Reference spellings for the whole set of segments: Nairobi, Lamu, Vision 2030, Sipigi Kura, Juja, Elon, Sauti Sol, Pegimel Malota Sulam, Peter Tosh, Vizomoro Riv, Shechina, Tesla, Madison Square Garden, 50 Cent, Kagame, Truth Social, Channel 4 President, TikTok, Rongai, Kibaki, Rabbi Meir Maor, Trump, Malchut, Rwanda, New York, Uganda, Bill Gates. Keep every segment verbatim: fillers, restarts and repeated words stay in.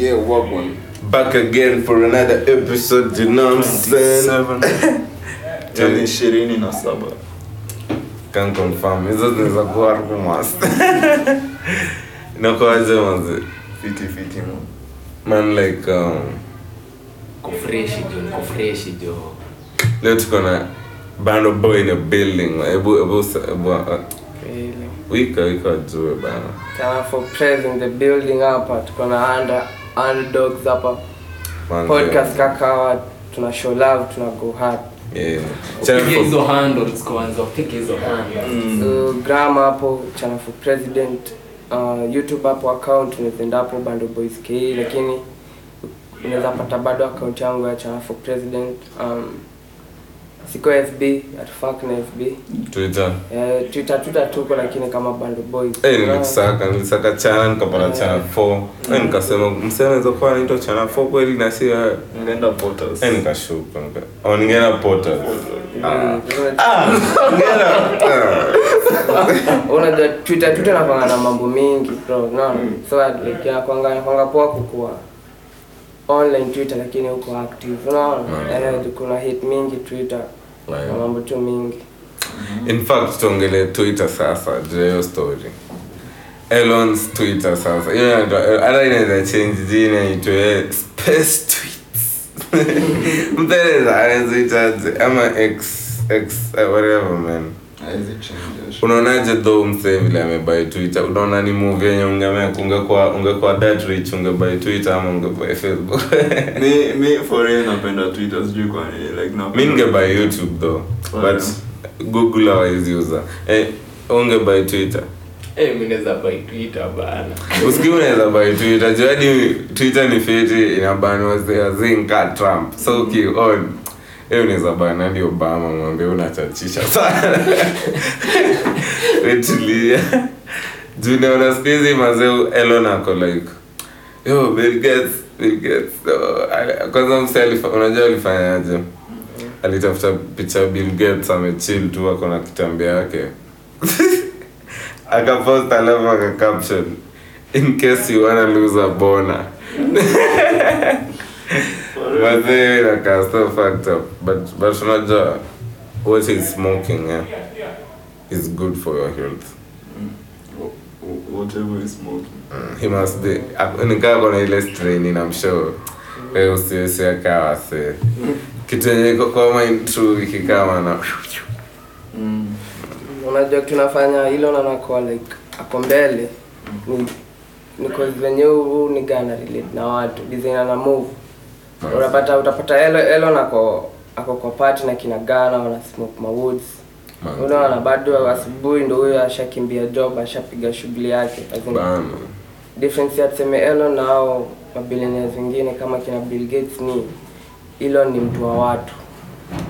Yeah, welcome. Back again for another episode, you know what I'm saying? Tani ishirini na saba. Can confirm. Hizo zinaweza kuwa rumors. Inakuwa je mzee? Fiti fiti mo. Man like um kufreshi jo, kufreshi jo. Leo tuko na bando boy in a building. Ebu ebu really. Wika wika juu bana. Channel four President the building hapa tuko na under underdogs hapa. Podcast kakawa tuna show love, tuna go hard. Yeah. Channel four hizo handles kwanza pick hizo handles. So gram hapo Channel four President uh YouTube hapo account unaenda hapo bando boys K lakini unaweza pata bado account yangu ya Channel four President um siko F B at fuck na F B Twitter eh uh, Twitter Twitter tuko lakini kama bando boys eh hey, nilisaka nilisaka channel nikapata Channel four na nikasema msema hizo kwa nito Channel four kweli na si ngeenda portals eh nikashuka au ningeenda portals ah ah ngeenda ona the Twitter Twitter napanga na mambo mingi bro no so like ya kwanga kwanga poa kukua online Twitter lakini uko active na eh kuna hit mingi Twitter na mambo tu mingi. In fact tuongelee Twitter sasa drill story. Elon's Twitter sasa. Yeah, I don't know if I change jina itoe space tweets. Mtele za Twitter ama X X whatever man. Hizi changes. Unaonaje though mse vile amebuy Twitter? Unaona ni move yenye ungemea kungekuwa ungekuwa that rich ungebuy Twitter ama ungebuy Facebook? Ni me foreign napenda Twitter sijui kwa nini like na mimi ngebuy YouTube though. But Google hawezi uza. Eh ungebuy Twitter. Eh mimi naweza buy Twitter bana. Usikiwa naweza buy Twitter. Jadi Twitter ni fiti inabanwa zinga Trump. So okay on. Ewe unaweza bana ndio Obama mwambie unachachisha sana. Wetulia. Juna unasikizi mazeu Elon ako like. Yo Bill Gates, Bill Gates. Kwanza msali unajua alifanya aje? Alitafuta picha Bill Gates amechill tu wako na kitambia yake. Akapost alama ka caption. In case you wanna lose a boner. But they like are still fucked up. But but Shanaja, what is smoking, yeah, is good for your health. Mm. Whatever is smoking. Mm. He must be. Nika gonna less training, I'm sure. Wewe usiweze akawa se. Kitenge kama intro ikikama na. Mm. Unajua tunafanya hilo na nako like akombele. Niko venyewe ni gana relate na watu. Designer na move. Nice. Unapata utapata Elon Elon ako ako kwa party na kina Ghana wana smoke mawoods. Unaona bado asubuhi ndio huyo ashakimbia job ashapiga shughuli yake. Bana. Difference ya tuseme Elon nao mabilionea wengine kama kina Bill Gates ni Elon ni mtu wa watu.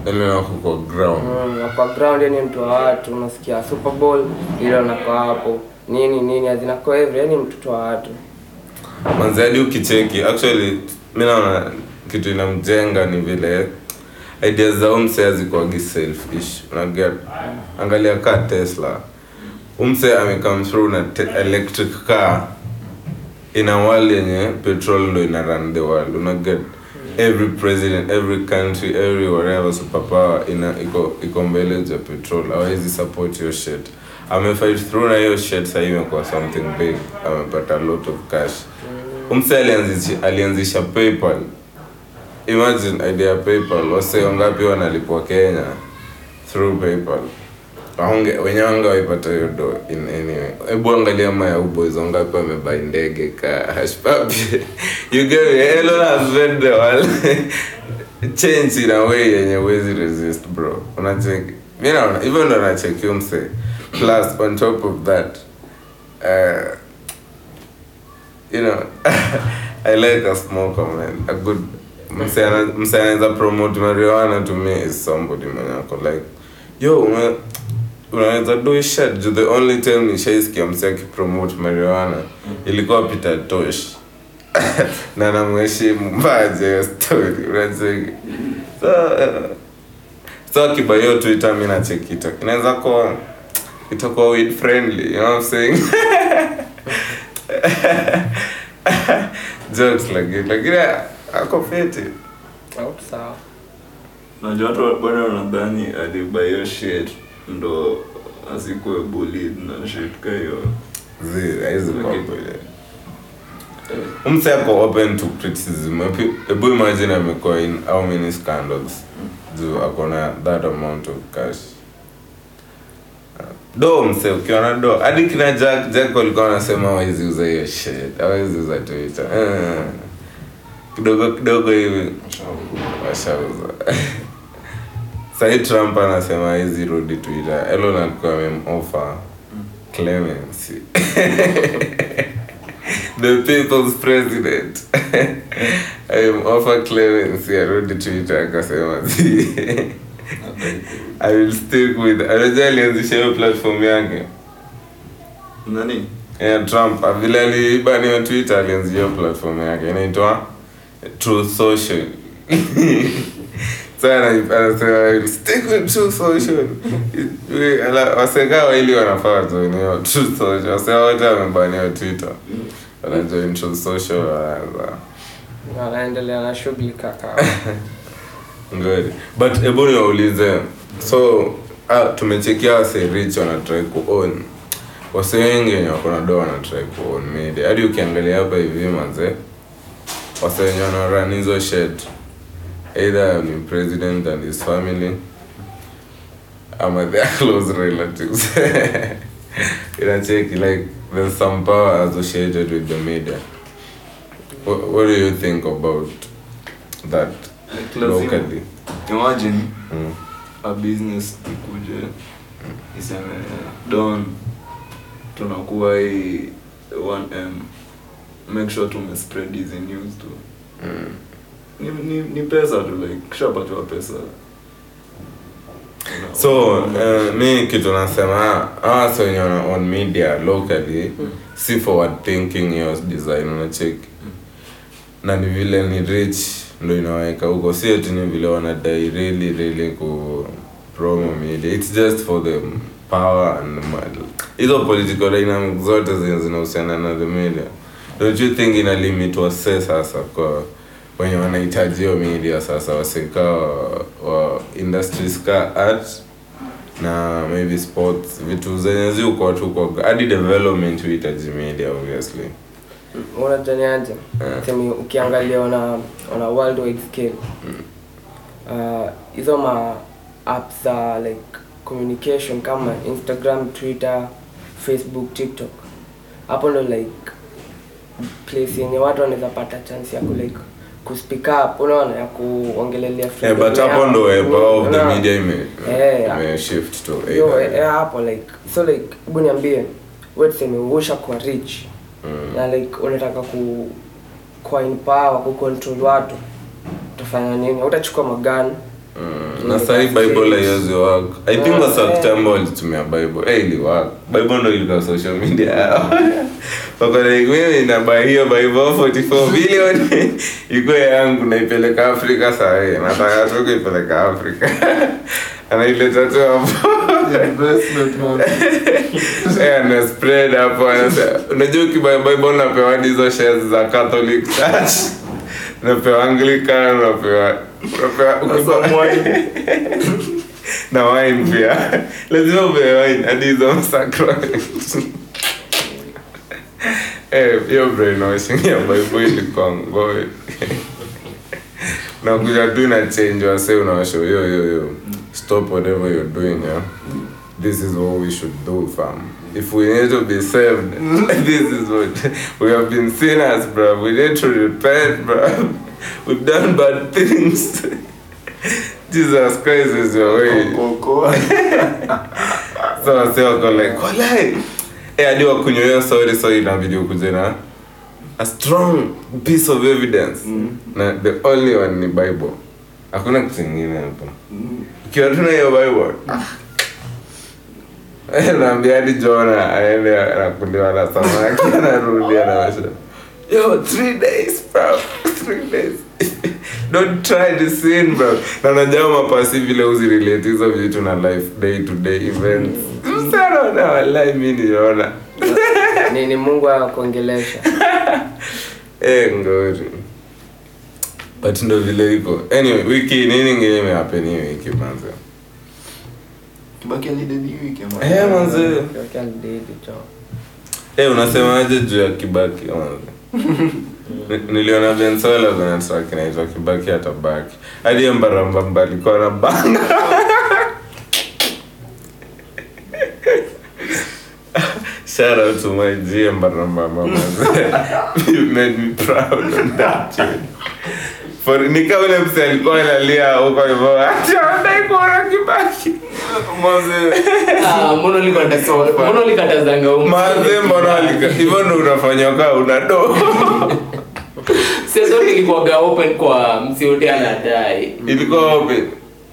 Elon ako kwa ground. Mm, kwa ground ni mtu wa watu. Unasikia Super Bowl Elon ako hapo. Nini nini azinako every ni mtu wa watu. Manzadi ukicheki actually mimi naona kitu inamjenga ni vile ideas za umse hazikuagi selfish una get angalia ka Tesla umse amecome through na te- electric car in a world yenye petrol ndo ina run the world una get every president every country every whatever superpower ina iko iko mbele ya petrol hawezi support your shit amefight through na hiyo shit sasa imekuwa something big amepata a lot of cash umse alianzisha alianzisha PayPal. Imagine idea PayPal wase wangapi wanalipwa Kenya through PayPal. Waonge wenyewe waipata hiyo do in anyway. Hebu angalia maya boys wangapi wamebuy ndege ka hash papi. You go hello has been the all change in a way yenye huwezi resist bro. Unacheki. Mimi naona even though I check you umse plus on top of that uh you know, I like a smoker, man. A good... Msayana, msayana promote marijuana to me is somebody, man. Like, yo, man, unaweza do his shit. The only time nishaisikia msaya kipromote marijuana, ilikuwa Peter Tosh. Na namheshimu mbaje ya story. Unacheki. So, uh, so kiba yo Twitter mimi nacheki ita. Inaweza kuwa, itakuwa weed friendly, you know what I'm saying? jokes lakini lakini ako fiti. Hapo sawa. Na joto bwana unadhani alibuy shit ndo asikuwe bullied na shit kayo. Zile hizo mambo ile. Umseko open to criticism. Ebu imagine amecoin how many scandals do akona that amount of cash. Do mseko kiona do. Hadi kina Jack Jack alikuwa anasema hawezi uza hiyo shit. Hawezi uza Twitter. Eh. Kidogo kidogo hivi. Washauza. Sasa Trump anasema hawezi rudi Twitter. Elon alikuwa amemoffer clemency. The people's president. I am offer clemency. I wrote the Twitter akasema zi. I will stick with originally on the share platform yangu. Nani? Yeah, Trump. Avilali bani on Twitter alianzia platform yake. Inaitwa Truth Social. Sana I will stick with Truth Social. We ala wasengao ili wanafaa tu ni Truth Social. Sasa hata mbani on Twitter. Anaanza intro social uh, na anaendelea na shughuli kaka. Good. But eboni waulize. So uh, tumechekia say rich wana try ku own. Wase wengi wana doa wana try ku own media. Hadi ukiangalia hapa hivi manze. Wase wengi wana run hizo shit. Either ni president and his family ama their close relatives. Inacheki like there's some power associated with the media. What, what do you think about that like, locally? Imagine mm. a business ikuje iseme uh, don tunakuwa hii one M make sure tume spread these news to mm. ni, ni, ni pesa tu like kishapatiwa pesa. So uh, me kitu nasema ah so you know, on media locally mm. see forward thinking your design una check mm. na ni vile ni rich ndio inaweka huko sio tu ni vile wana dai really really ku promo media it's just for the power and the money hizo political dynamics zote zinahusiana na the media. Don't you think ina limit wase sasa kwa wenye wanahitaji hiyo media sasa wasika wa industries ka arts na maybe sports vitu zenye zio kwa watu kwa hadi development uhitaji media obviously. Unataniaje? Kama ukiangalia ona ona worldwide scale. Uh hizo ma apps za like communication kama Instagram, Twitter, Facebook, TikTok. Hapo ndo like place yenye watu wanaweza pata chance ya ku like ku speak up unaona ya kuongelelea freedom yeah, but hapo ndo eh of the media ime yeah, ime shift to eh yeah, hapo like so like hebu niambie wewe tuseme uosha kwa rich mm. na like unataka ku coin power ku control watu utafanya nini utachukua magun mm. na sai bible haiwezi work i think yeah, what's up time all tumia bible eh hey, ili work bible ndo ile social media wakati mimi na baio baio forty-four billion iko yangu naipeleka Afrika saa hii nataka tu kuipeleka Afrika ana ile tatu investment money and spread up unajua kibaibona napewa hizo shares za Catholic Church napewa Anglican napewa napewa mwai na wine pia lazima upewe wine hizo sacrament. Eh, hey, your brain noise in your Bible Congo. Now we are doing a change yourself now show yo yo yo. Stop whatever you're doing, yeah. This is what we should do, fam. If we need to be saved, this is what we have been sinners, bruv. We need to repent, bruv. We've done bad things. Jesus Christ is your way. So I say I go like, "Kolai." Eh ndio kunyonya sorry sorry na video kuzena a strong piece of evidence mm. na the only one ni Bible hakuna kitu kingine hapo mm. ukiona tuna hiyo Bible eh naambia ni Jonah aende anakuliwa na samaki anarudi anawasha yo three days bro three days don't try this in bro na unajua mapasi vile uzi relate hizo vitu na life day to day events sana na wallahi mimi niona nini Mungu anakuongelesha Eh ngori. But ndo vile hivyo. Anyway, wiki nini ngine imehappen hiyo wiki manze? Kibaki alidedi hiyo wiki manze. Eh manze. Kibaki alidedi cho. Eh unasemaje juu ya Kibaki manze? Niliona Bensola bana saka na hizo Kibaki atabaki. Hadi mbaramba mbali kwa na banga. Shout out to my dear Mbaramba mama. You made me proud on that tune. For nikaona mse alikuwa analia huko hivyo. Acha ndai kwa Kibaki. Mwanzo ah monoli kwa daktari. Monoli katazanga huko. Mwanzo monoli hivyo unafanya kwa unado. Sasa ilikuwa open kwa msiote anadai. Ilikuwa open.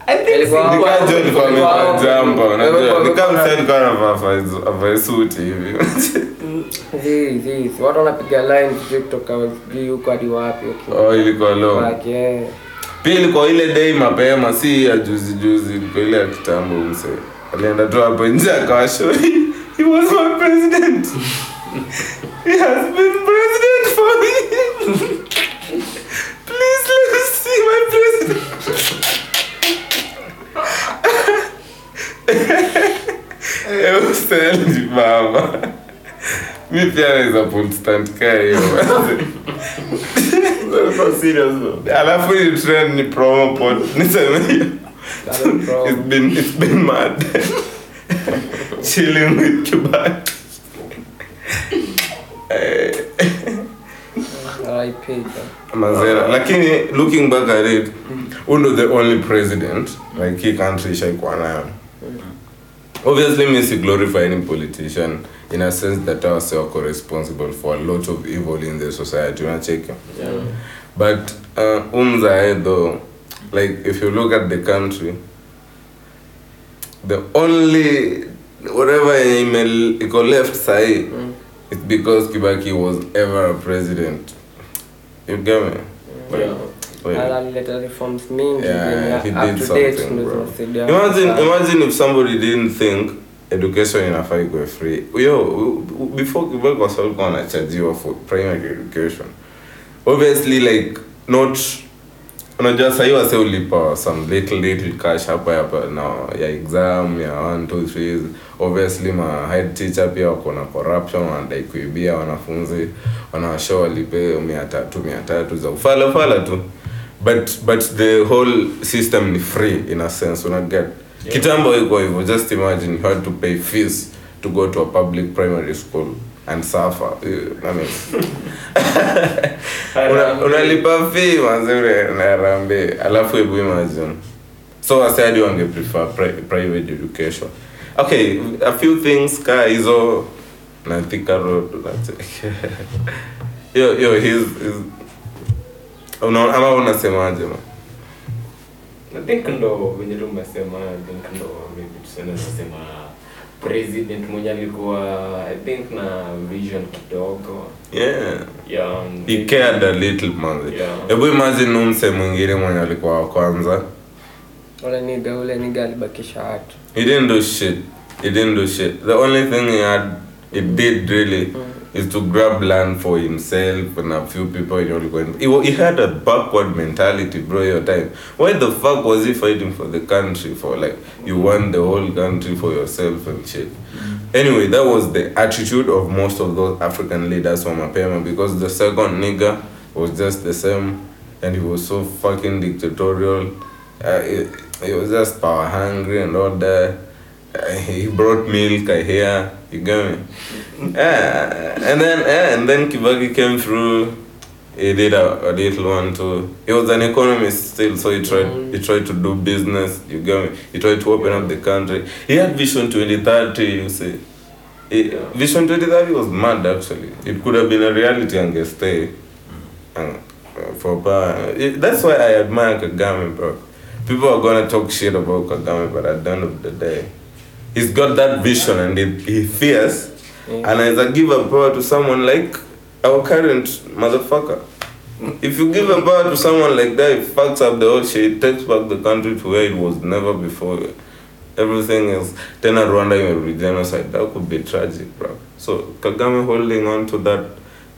I think ilikuwa joke kwa mimi jambo. Na nikamsa ilikuwa na vae suit hivi. Hey, hey, watu wanapiga line TikTok huko hadi wapi huko. Oh, ilikuwa low. Okay. Pili kwa ile day mapema si ya juzi juzi ilikuwa ile ya kitambo mse. Alienda tu hapo nje akawasho. He was my president. He has been president for me. Please let us see my president. Eu sei de mama. Me piadas a ponto tanto caiu. Não sou serioso. Ela foi de trend ni promo pod. It's been it's been mad. Chilling with Kibaki. R I P Mazera, lakini looking back at it, uno the only president like hii country shaikuwa nayo. Obviously me si glorify any politician in a sense that I was also responsible for a lot of evil in the society, you know, check. Yeah. But uh, umzae though, like if you look at the country, the only whatever email iko left sahi, mm. It's because Kibaki was ever a president. You get me? Yeah. Yeah. Alan later reforms mean yeah, he did something, bro. Imagine, imagine if somebody didn't think education in Africa was free. Yo, before Kibaki was all gonna charge you for primary education. Obviously, like, not... Unajua sahi wase ulipa some little little cash hapa hapa na ya exam ya one two three. Obviously ma head teacher pia wako na corruption, wanadai kuibia wanafunzi, wanawashow walipe mia tatu mia tatu za ufala ufala tu, but but the whole system ni free in a sense, una get yeah. Kitambo iko hivyo, just imagine you had to pay fees to go to a public primary school and suffer. I mean unalipa fee mazuri na rambe alafu ebu imagine. So I said you want to prefer pri- private education. Okay, a few things ka hizo na thika road that yo yo his is unaona ama unasemaje ma I think ndo wenye rumesema I think ndo maybe tuseme nasema president mwenye alikuwa I think na vision kidogo. Yeah. Yeah. He cared a little man. Yeah. Ebu imagine umse mwingine mwenye alikuwa wa kwanza. Wala ni gaule ni galibakisha watu. He didn't do shit. He didn't do shit. The only thing he had he did really mm-hmm. is to grab land for himself and a few people in all going. He, he had a backward mentality, bro, your time. Why the fuck was he fighting for the country for like you want the whole country for yourself and shit. Mm-hmm. Anyway, that was the attitude of most of those African leaders from Mapema, because the second nigger was just the same and he was so fucking dictatorial. Uh, it, it was just power hungry and all that. Uh, he brought milk I hear, you get me? Yeah. And then yeah, and then Kibaki came through. He did a, a little one too. He was an economist still, so he tried he tried to do business, you get me? He tried to open up the country. He had Vision twenty thirty, you see. It, Vision twenty thirty was mad actually. It could have been a reality and stay and uh, for power. It, that's why I admire Kagame, bro. People are going to talk shit about Kagame, but at the end of the day, he's got that vision and he, he fears mm-hmm. and as a give a power to someone like our current motherfucker. If you give a power to someone like that, it fucks up the whole shit, it takes back the country to where it was never before. Everything else, then Rwanda will be genocide, that could be tragic, bro. So Kagame holding on to that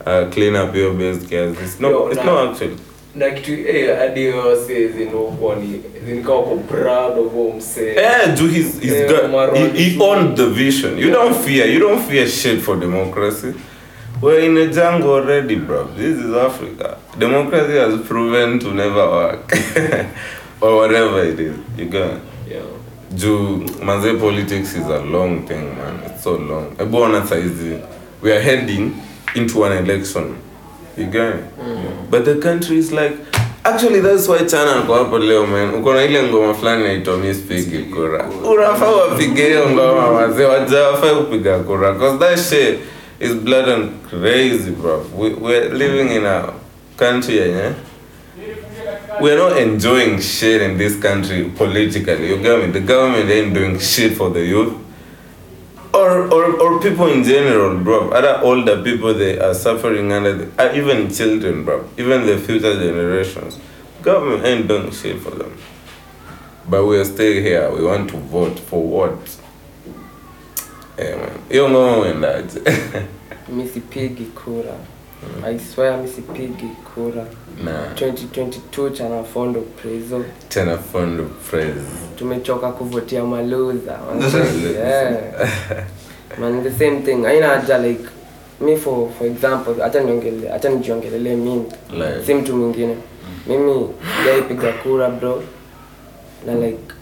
uh, clean up your best guys. It's not, yo, it's na, not actually. Na kitu eh adio says no one then go proud of himself. Eh, do his his God. He, he owned the vision. You yeah. don't fear. You don't fear shit for democracy. We're in a jungle already, bro. This is Africa. Democracy has proven to never work. Or whatever it is. You got. Yeah. Do manze politics is a long thing, man. It's so long. Ebona size we are heading into an election. You got. Mm-hmm. But the country is like actually that's why China uko hapo leo, man. Uko na ile ngoma flani inaitwa Miss Piggy Kura. Urafaa wapige ngoma wazee wajafaa kupiga kura. Cuz that shit is blood and crazy, bro. We we're living in a country, yeah. We're not enjoying shit in this country politically. You get me? The government ain't doing shit for the youth. Or or or people in general, bro. Other older people, they are suffering under the, even children, bro. Even the future generations. Government ain't doing shit for them. But we are still here. We want to vote for what? Eh, man. You know when that. Missy Piggy Kura. Mm. I swear Missy Piggy Kura. Nah. twenty twenty-two Channel four President. Channel four President. Tumechoka kuvotia maluza. Yeah. Man, the same thing. I know that like me for for example, acha niongele, acha nijiongelele mimi. Like. Same mtu mwingine. Mimi yeye piga kura, bro. Na like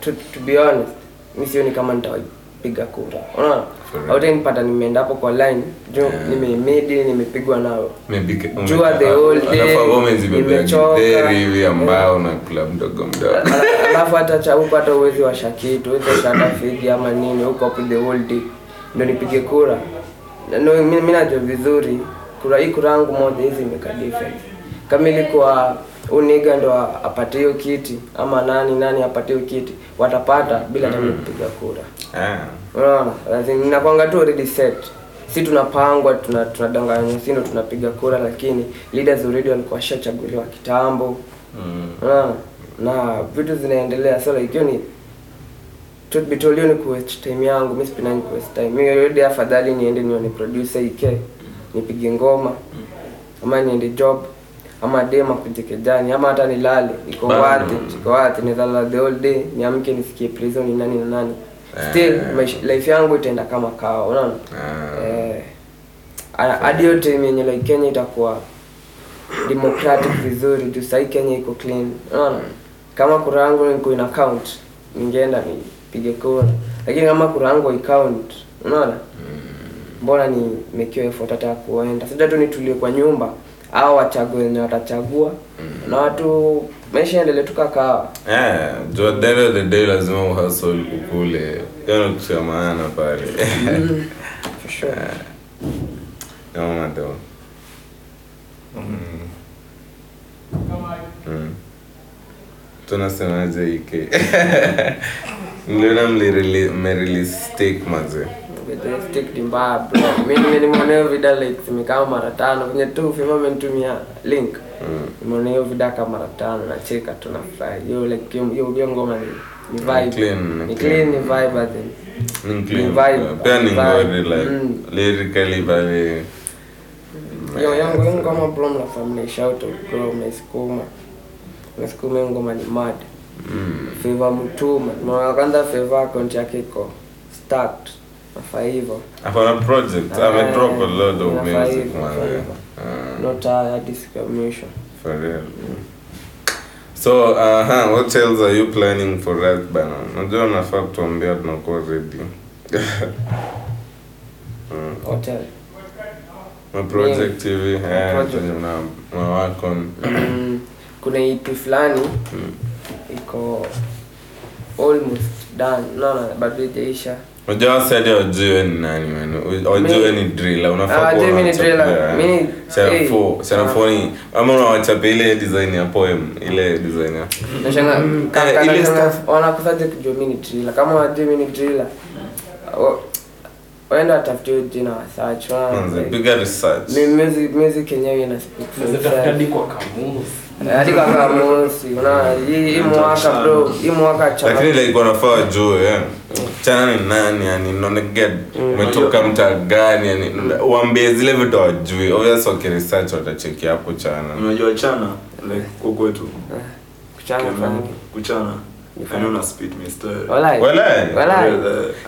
to to be honest, mimi sioni kama nitawa piga kura. Unaona? Hautanipata nimeenda hapo kwa line. Juu nimeimedi nimepigwa nao. Nimepika. Juu the whole day. Alafu women zimechoka. Deri hivi ambao na club ndogo ndogo. Alafu hata cha huko hata uwezi wa shakito, uwezi shaka fiji ama nini huko hapo the whole day. Ndio nipige kura. No mimi najua vizuri. Kura hii kura yangu moja hizi imekadifa. Kama ilikuwa uniga ndo apate hiyo kiti ama nani nani apate hiyo kiti watapata bila hata mm-hmm. kupiga kura. Ah. Unaona? Lazima ninakwanga tu already set. Sisi tunapangwa tuna tunadanganywa sisi ndo tunapiga kura lakini leaders already walikuwa shachaguliwa kitambo. Mm. Unaona? Na vitu zinaendelea sasa hiyo ni should be told ni kuwaste time yangu mimi sipinani kuwaste time. Mimi already afadhali niende nione producer I K nipige ngoma. Ama niende job. Ama dema kujikejani ama hata nilale iko wapi iko wapi nilala the whole day niamke nisikie prison ni nani na nani still my life yangu itaenda kama kawa unaona eh hadi yote yenye like Kenya itakuwa democratic vizuri tu sai Kenya iko clean unaona kama kura yangu iko ina count ningeenda nipige kura lakini kama kura yangu i count unaona mbona ni make effort hata kuenda sasa tu nitulie kwa nyumba au wachague na watachagua mm. na watu maisha endelee tukakaa eh jo dele the day lazima uhustle ukule yana kusema na pale mm. for sure no man though kama mm tunasema je ike nilona mlirelease merelease steak manze the stick dimba bro mimi nimeona video like simekama mara tano kwenye tu firma mmetumia link nimeona hiyo video kama mara tano na cheka tunafurahi hiyo like hiyo ngoma ni vibe ni clean ni vibe at ni clean vibe turning over like lyrically vale hiyo yangu kama problem la family shout out bro meskuma meskuma ngoma ni mad favor mtuma na kwanza favor account yake iko stacked Afaivo. After a project, uh, I have dropped a lot of Afaivo, music, man. Uh, Not a discrimination. For real. Mm. So, uh huh, what else are you planning for that banner? Unajua nafaa kutuambia tunakuwa ready. Hotel. My project T V. Yeah, tuna na work on. Kuna E P flani. Iko almost done. No, no, but itaisha. Unajua said ya jiwe ni nani man? Unajua ni drill, unafaa kuona. Ah, mimi ni drill. Mimi Channel four, Channel four. Ama unawachape ile design ya poem, ile design ya. Nashangaa kaka ile stuff wanakusaje kujua mimi ni drill. Kama unajua mimi ni drill. Waenda tafutie jina search. Manze, big research. Mimi music music yenyewe ina speak. Unaweza kutandikwa kamusi. Katika kamosi, unaona hii mwaka bro, hii mwaka cha. Lakini ile iko nafaa juu eh. Chana ni nani yani noneged umetoka mtaa gani yani waambie zile vitu hawajui. Obviously okay research watacheki hapo Chana. Unajua Chana like huko kwetu. Kuchana kuchana. Nifanya una speed mister. Walai. Walai.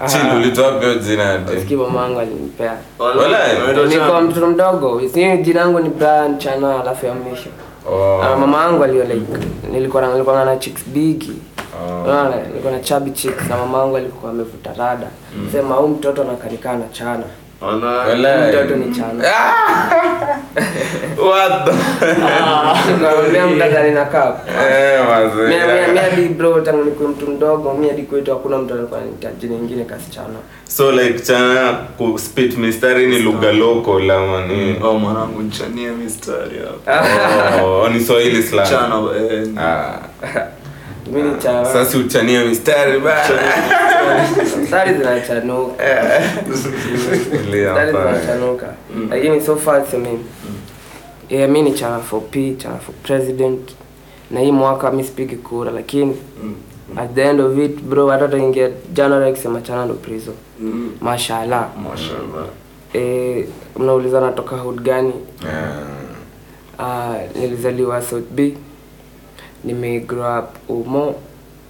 Chini ulitoa hapo jina ndio. Sikibo mangu alinipea. Walai. Niko mtu mdogo. Sisi jina langu ni Brian Chana alafu yamesha. Oh. Na mama yangu aliyoleka. Nilikuwa na nilikuwa na chicks big. Oh. Na nilikuwa na chubby chicks na mama yangu alikuwa amevuta rada. Mm. Sema huyu mtoto anakanikana Chana. Ana mtoto ni Chana. What? Ndio mtaka ninakaa. Eh wazee. Mimi mimi big bro tangu nilikuwa mtu mdogo, mimi hadi kwetu hakuna mtu alikuwa anitaji nyingine kasi Chana. So like Chana ku spit mistari ni lugha loko la mani. Oh mwanangu nchania mistari hapo. Oh ni Swahili slang. Chana eh. Ah. Mimi Chana. Sasa uchania mistari ba. Mistari zinachanuka. Mistari zinachanuka. Lakini so far so mimi. Eh mimi Chana for P, Chana for President. Na hii mwaka mimi sipigi kura lakini at the end of it bro watoto ingia January kusema Chana ndo president. Mm. Mashallah. Mashallah. Eh mnaulizana toka hood gani? Yeah. Ah nilizaliwa South B. Nime grow up Umo,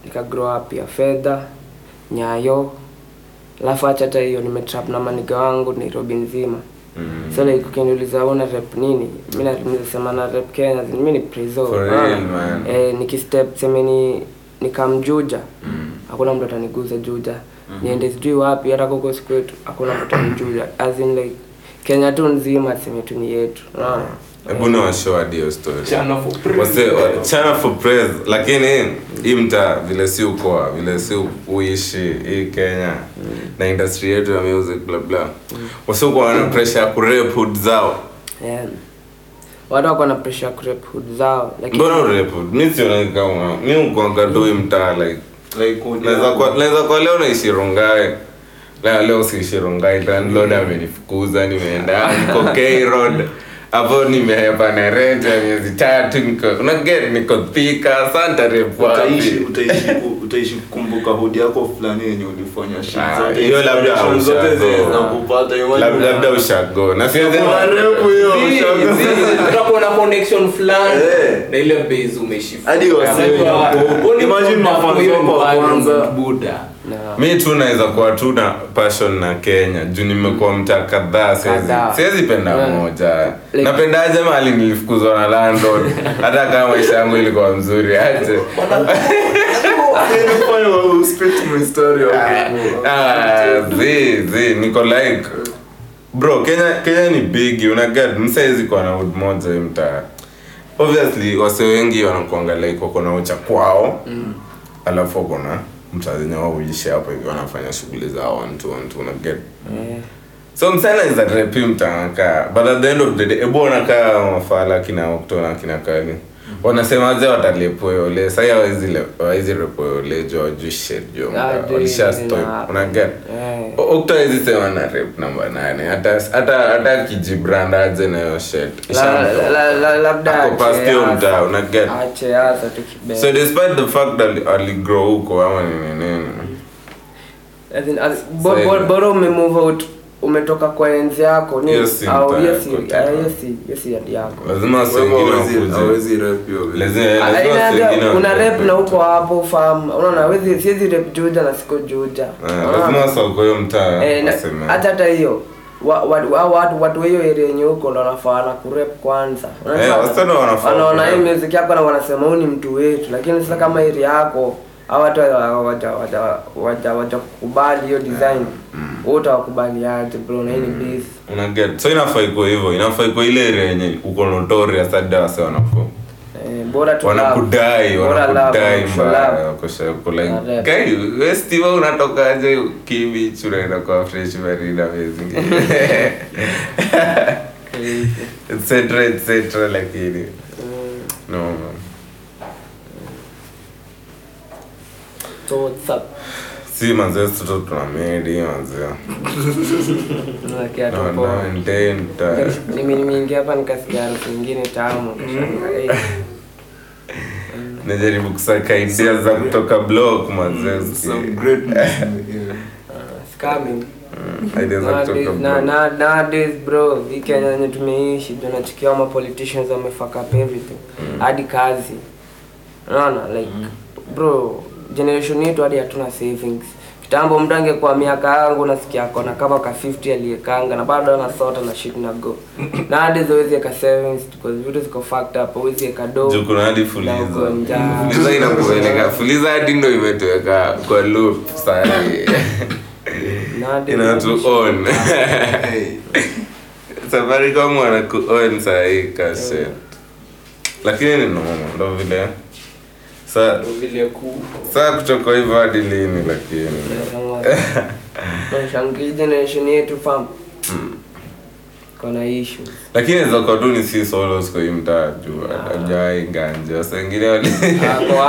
nika grow up ya Fedha, Nyayo. Alafu hata hiyo nime trap na maniga wangu Nairobi nzima. Mm. So like ukiniuliza una rap nini? Mimi nasema na rap Kenya, mimi ni prezo. For real, man. Eh niki step semeni nikamjuja. Mm. Hakuna mtu ataniguza Juja. Mm-hmm. Niende sijui wapi hata huko kwetu hakuna mtu atanijuja. As in like Kenya tu nzima semetu ni yetu. Unaona? Hebu na show adio story. Channel for President. Channel for President. Lakini hii mta vile si uko, vile si uishi hii Kenya. Mm-hmm. Na industry yetu ya music bla bla. Wasio kwa na pressure ya kurep hood zao. Yeah. Watu wako na pressure ya kurep hood zao. Lakini mbona rep hood? Mimi sioni kama mimi ngoanga doi mta like like naweza kwa naweza kwa leo naishi Rongai. Na leo siishi Rongai ndani load amenifukuza nimeenda niko K road. Avoni mehebana renta miezi tatu niko una get niko pika santa repwa utaishi utaishi utaishi kukumbuka hood yako fulani yenye ulifanya shit hiyo labda zote zinakupata hiyo labda labda ushago na sio repu hiyo ushago tutakuwa na connection fulani na ile base umeshifu hadi wewe imagine mafanikio kwa kwanza buda mimi tu naweza kuwa tu na passion na Kenya juu nimekuwa mtaka kadhaa siwezi siwezi penda moja napendaje mali nilifukuzwa na landlord hata kama maisha yangu ilikuwa nzuri hata nilifanya uspit my story ah zi zi niko like bro Kenya Kenya ni big una get msaizi kwa na hood moja mta obviously wase wengi wanakuangalia iko kuna ucha kwao alafu kuna mtazenye wao ulisha hapo hivi wanafanya shughuli zao mtu mtu na get yeah. So msana is that rap mtaka but at the end of the day ebona kama mafala kina Oktoba kina Kali wanasema wazee watalepo yole sasa hizi hizi rap yole George shit jo ulisha stop una get Oktoba hizi sema na rap namba nane hata hata hata kijibranda zena yo shit la labda kwa pastio mta una get acha hata tukibeba so despite the fact that ali grow huko ama nini as in but but me move out umetoka kwa enzi yako ni au yes yes yes yadi yako lazima singine hauwezi rap hiyo lazima una rap na uko hapo farm unaona hauwezi siwezi rap Juja na siko Juja lazima sawa kwa hiyo mtaa nasema hata hata hiyo watu watu hiyo area nyoko ndo wanafanya kurap kwanza unaona hiyo music yako na wanasema huyu ni mtu wetu lakini sasa kama area yako awatu waja waja kubali hiyo design wote wakubaliaje bro na hili beef una get so inafaa iko hivyo inafaa iko ile area yenye uko notoria sada wase wanako eh bora tu wanakudai wanakudai mbaya wako like kai westi wewe unatokaje kibi chura kwa fresh berry na vizingi et cetera et cetera lakini no so what's up si manze sote tunamedi manze na kia tupo ndio ndio mimi mimi ingia hapa nikasikia nyingine tamu najaribu kusaka ideas za kutoka blog mazee. Some great it's coming. Ideas za kutoka na na nowadays bro, Kenya ni tumeishi tunachukua ma politicians wame fuck up everything hadi kazi. Unaona like bro, generation yetu hadi hatuna savings. Kitambo mdange kwa miaka yangu nasikia kona kama ka fifty aliyekaanga na bado anasota na shit na go. Na hadi zoezi ka savings because vitu ziko fucked up always ka do. Juu kuna hadi fuliza. Fuliza inakueleka. Fuliza hadi ndio imetoweka kwa loop sana. Nadi na to on. Safari kama wana ku on sai cassette. Lakini ni normal ndio vile. Sasa vile ku sasa kutoka hivi hadi lini lakini tunashangilia generation yetu fam kuna issue lakini za kaduni si solo siko imtajua ajai ganja sengine wale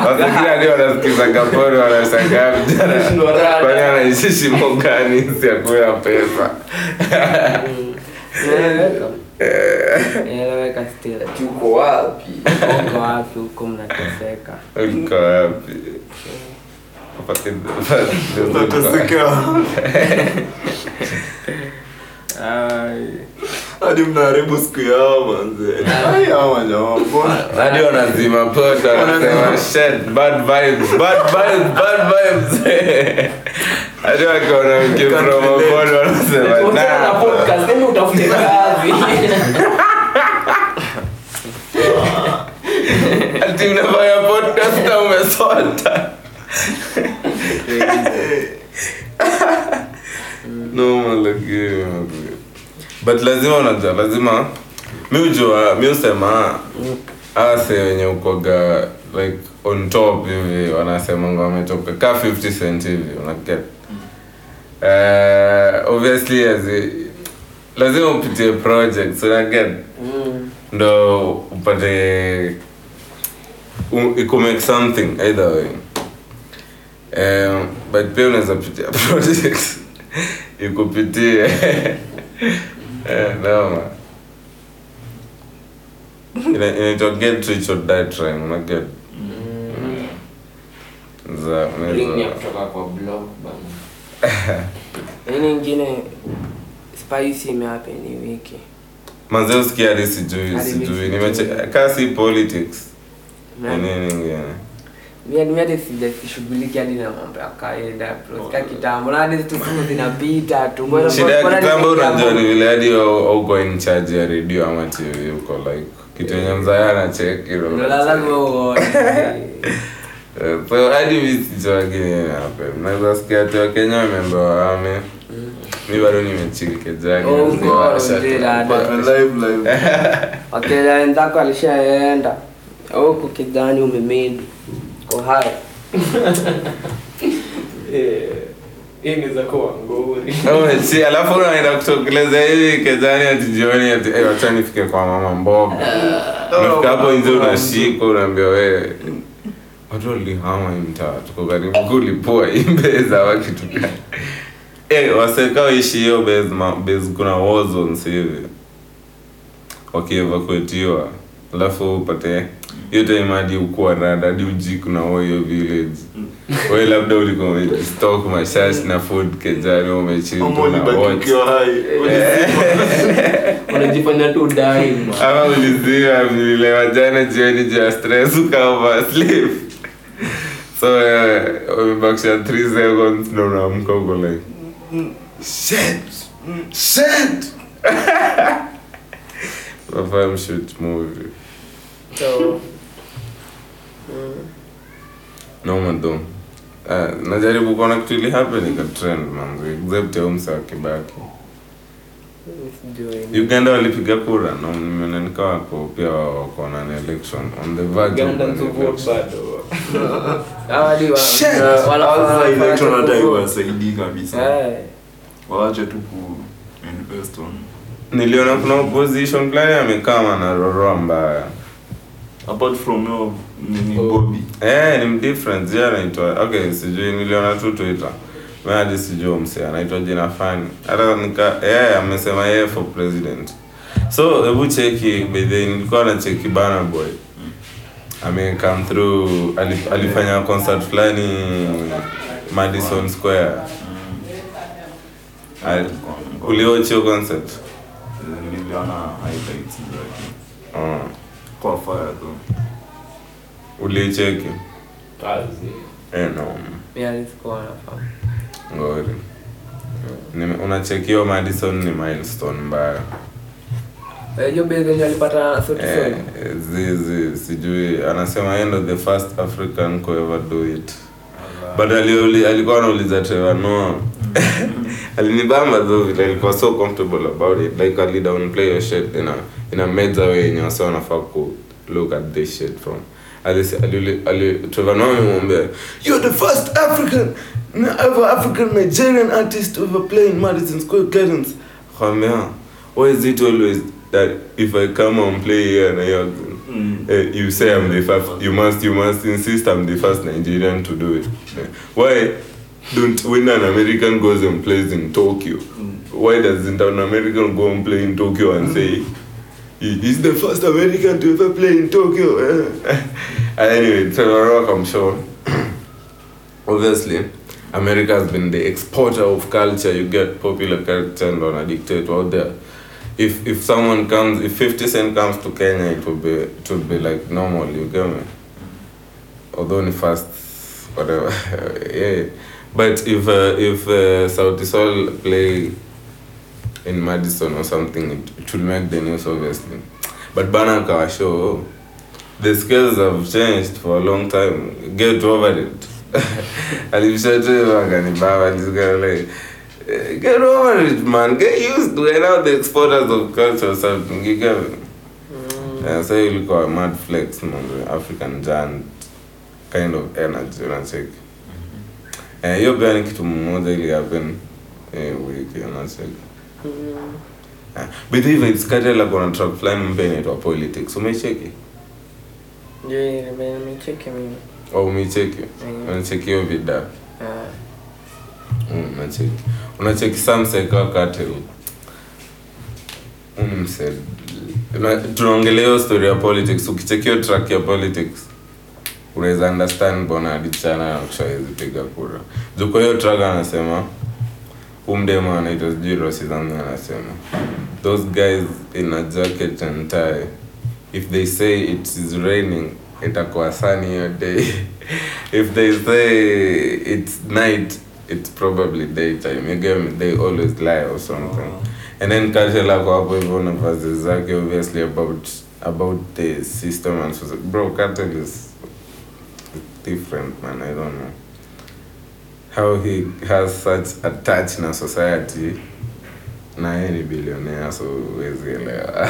wazikira leo wanasikiza kaporo wanashangaa vijana kwani anaishi mongani si akoya pesa Elewe kastila tuko wapi? Tuko wapi kumnateseka? Uko wapi? Apate mnateseka. Ai. Hadi mnaharibu siku yao manze. Ai hawa leo. Hadi wanazima pota wanasema shit, bad vibes, bad vibes, bad vibes. Hadi wakaona mkipromo bodo wanasema na podcast ndio utafute kazi. Ati unafanya podcast na umesota. No malaki. But lazima unajua lazima mimi unajua mimi usema ase wenye ukoga like on top hivi wanasema ngo ametoka ka fifty cent hivi unaget. Eh obviously as lazima upitie project unaget. Ndo upate iko make something either way. Eh but pia unaweza pitia project iko pitie Eh, no. It don't get to each other that time, not get. Za, mimi kutoka kwa blog bana. Nini nyingine spicy imehappen ni wiki. Manzeo sikia this joy, sijui nimecheka kasi politics. Nini nyingine. Mimi ndio ndio sijashughulikia hadi na mambo ya kaida prosika kitambo na hadi tusiku zinapita tu mbona mbona kitambo unajua ni vile hadi uko in charge ya radio ama T V uko like kitu yenye mzaya na check hilo ndio lazima uone so hadi visijogine hapa naweza sikia tu wa Kenya member wame mimi bado nimechilike jagi na live live okay naenda kwa alishaenda huko kidani umemedi kwa hai eh ime za kwa ngori oh si alafu unaenda kutokeleza hivi kidani atijioni ati eh acha nifike kwa mama mboga ndio hapo nje unashika unaambia wewe watu walihama mtaa tuko karibu kulipua imbe za wakituka eh wasekao ishi hiyo base base kuna war zone hivi wakiwa kwetiwa alafu pate yote imadi ukua rada hadi ujiku na oyo village wewe labda ulikuwa stock mashash na food kejani umechinda na wote unajifanya tu dai ama ulizia vile wajana jioni just stress ukawa sleep so umebakisha uh, three seconds na unaamka uko like shit shit Baba shoot movie so no man do ah najaribu kuona actually happening ka trend man except home sa Kibaki Uganda walipiga kura na mimi nikawa kwa pia wakaona na election on the verge Uganda to vote bado hadi wala election hadi wasaidii kabisa eh waache tu ku invest on niliona kuna opposition plan amekama na roromba apart from your mini oh. Bobby eh ni different jana yeah, inaitwa okay sijui niliona tu Twitter maana hadi sijui mse anaitwa jina fani hata nika eh amesema yeye for president so hebu cheki by the nilikuwa na cheki bana boy amekam through, alif, alifanya concert fulani Madison Square. Uliocho concert? Niliona highlights ndio. Ah. Kwa fire tu. Ulicheki? Kazi. Eh no. Pia nilikuwa hapa. Ngori. Unachekiwa Madison ni milestone mbaya. Hiyo bado alipata thirty eh, zizi sijui anasema end of the first African to ever do it. Badali alikuwa anauliza Trevor no. Alinibamba though vile alikuwa so comfortable about it, like a leader on play your shit in a in a major way and so on a fuck look at this shit from. Alisi ali ali Trevor no muombe you're the first African ever African Nigerian artist to ever play in Madison Square Garden. Khamia, why is it always that if I come and play here and I, mm. uh, you say I'm the first, you must you must insist I'm the first Nigerian to do it. Why don't when an American goes and plays in Tokyo, mm. why doesn't an American go and play in Tokyo and say he's the first American to ever play in Tokyo? Anyway, Trevor Rock, I'm sure. Obviously, America has been the exporter of culture. You get popular culture and on a dictator out there. If if someone comes, if fifty cent comes to Kenya, it will be it will be like normal, you get me? Although in first, whatever, yeah. But if uh, if uh, Sauti Sol play in Madison or something, it, it will make the news obviously. But Banaka show, the scales have changed for a long time. Get over it. And if you say Banaka, Baba is gonna like. Get over it, man. Get used to it. Now the exporters of culture or something. You get it. Mm. Yeah, so you look at mad flex, man. African giant kind of energy. You know, check. And you're going to model happen every week. You know, check. But even it's kind of like on a truck flying in or politics. So, me check it. Yeah, man, me check it. Oh, me check it. Me check your video. Yeah. Mm, me check. Unacheki samse kwa cartel. Unimse. Na tunaongelea story ya politics. Ukicheki hiyo track ya politics, unaweza understand bona alichana na kushaweza piga kura. Juko hiyo track anasema umdema anaitwa Drill season anasema those guys in a jacket and tie if they say it is raining itakuwa sunny your day. If they say it's night it's probably daytime. Again, they always lie or something. Oh. And then Kajela kwa hapo one of us is like obviously about about the system and so bro cartel is different man. I don't know how he has such attached na society na any billionaire so wezi like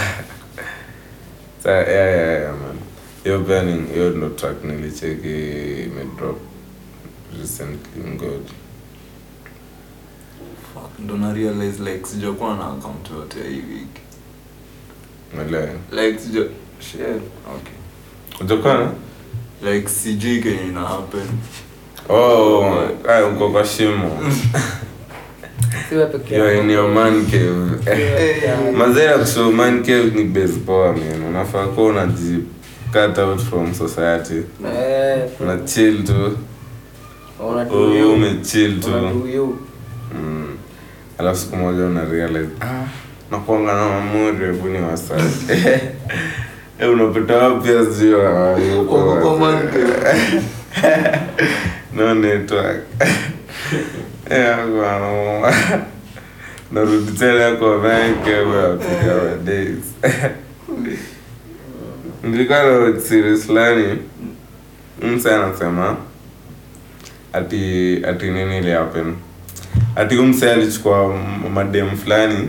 so yeah, yeah, yeah man you're burning you're not track nilicheki me drop recently good. Don't realize like sijakuwa na account yote hii wiki. Mala. Like sija share. Okay. Utakana? Like sijui kwenye ina happen. Oh, ai uko kwa shimo. Siwe peke yako. You're in your man cave. Mazera so man cave ni baseball man. Unafaa kuwa unajikata out from society. Eh. Una chill tu. Una tu umechill tu. Una tu. Mm. Alafu kama leo na realize ah nakuanga na mamuri buni wasasa eh unapata wapi asio huko kwa manke no network eh kwa na ruditele kwa bank wa kwa days ndikalo serious learning msana sema ati ati nini ile happen ati umse alichukua madem fulani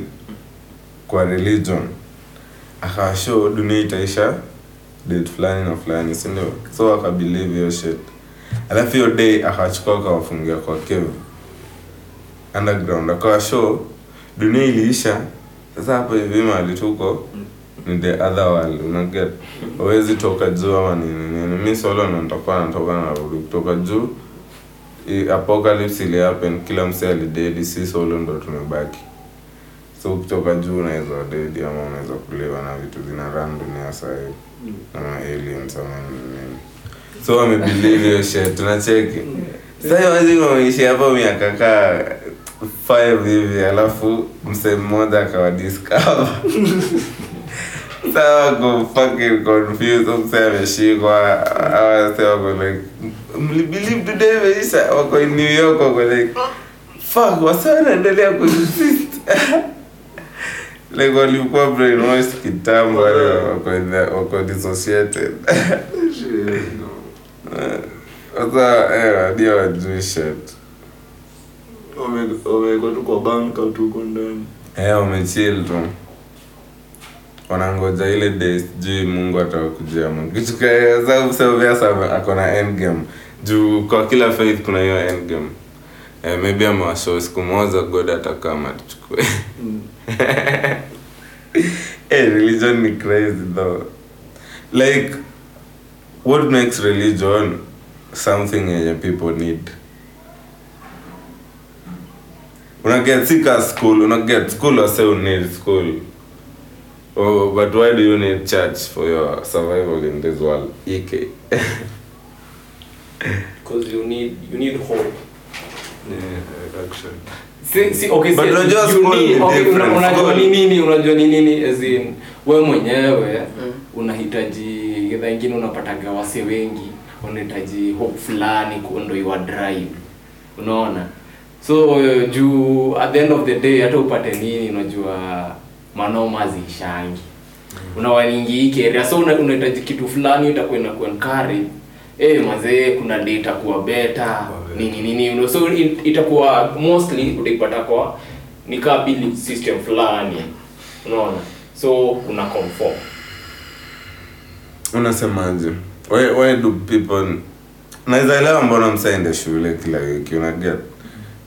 kwa religion akashow dunia itaisha date fulani na fulani si ndio so aka believe hiyo shit alafu hiyo day akachukua akawafungia kwa cave underground akashow dunia iliisha sasa hapo hivi mali tuko ni the other world unaget hawezi toka juu ama nini mimi solo ndo nitakuwa natoka na kutoka juu apocalypse ile happen kila mse ali dead si solo ndo tumebaki so kutoka juu na hizo dead ama unaweza kulewa na vitu zina random ya sasa na aliens ama nini So amebelieve hiyo shit. Tunacheki. Sasa hiyo wanaishi hapo miaka kama five hivi alafu mse mmoja akawa discover. Sasa go fucking confused mse ameshikwa. I say I'm like believe today wewe wako in New York wako like fuck wasana endelea kusist. Lego alikuwa brainwashed kitambo wale wako dissociated. Ata era dia duishet. Ome ome kwa tuko banka tuko ndani. Eh ome chill tu. Wanangoja ile days juu Mungu atakujia Mungu. Kitu kaza usevea sana akona end game. Juu kwa kila faith kuna hiyo end game. Eh maybe ama so siku moja God atakama tuchukue. Eh religion is crazy though. Like what makes religion something your people need? Una get sick at school, una get school or say you need school. Oh, but why do you need church for your survival in this world? E K. Because you need you need hope. Yeah, action. See, see, okay, but see, just you need, okay, unajua ni nini, unajua ni nini as in wewe mwenyewe unahitaji kidha nyingine unapataga wase wengi unahitaji hope fulani kuondo your drive, unaona? So uh, juu at the end of the day hata upate nini unajua manoma zishangi unawalingi area, so unahitaji kitu fulani itakuwa na kuencourage eh mazee kuna data kuwa better nini nini uno, so it, itakuwa mostly utapata kwa nika belief system fulani, unaona? So una comfort. Unasemaje? Why why do people naweza elewa mbona msaende shule kila wiki una get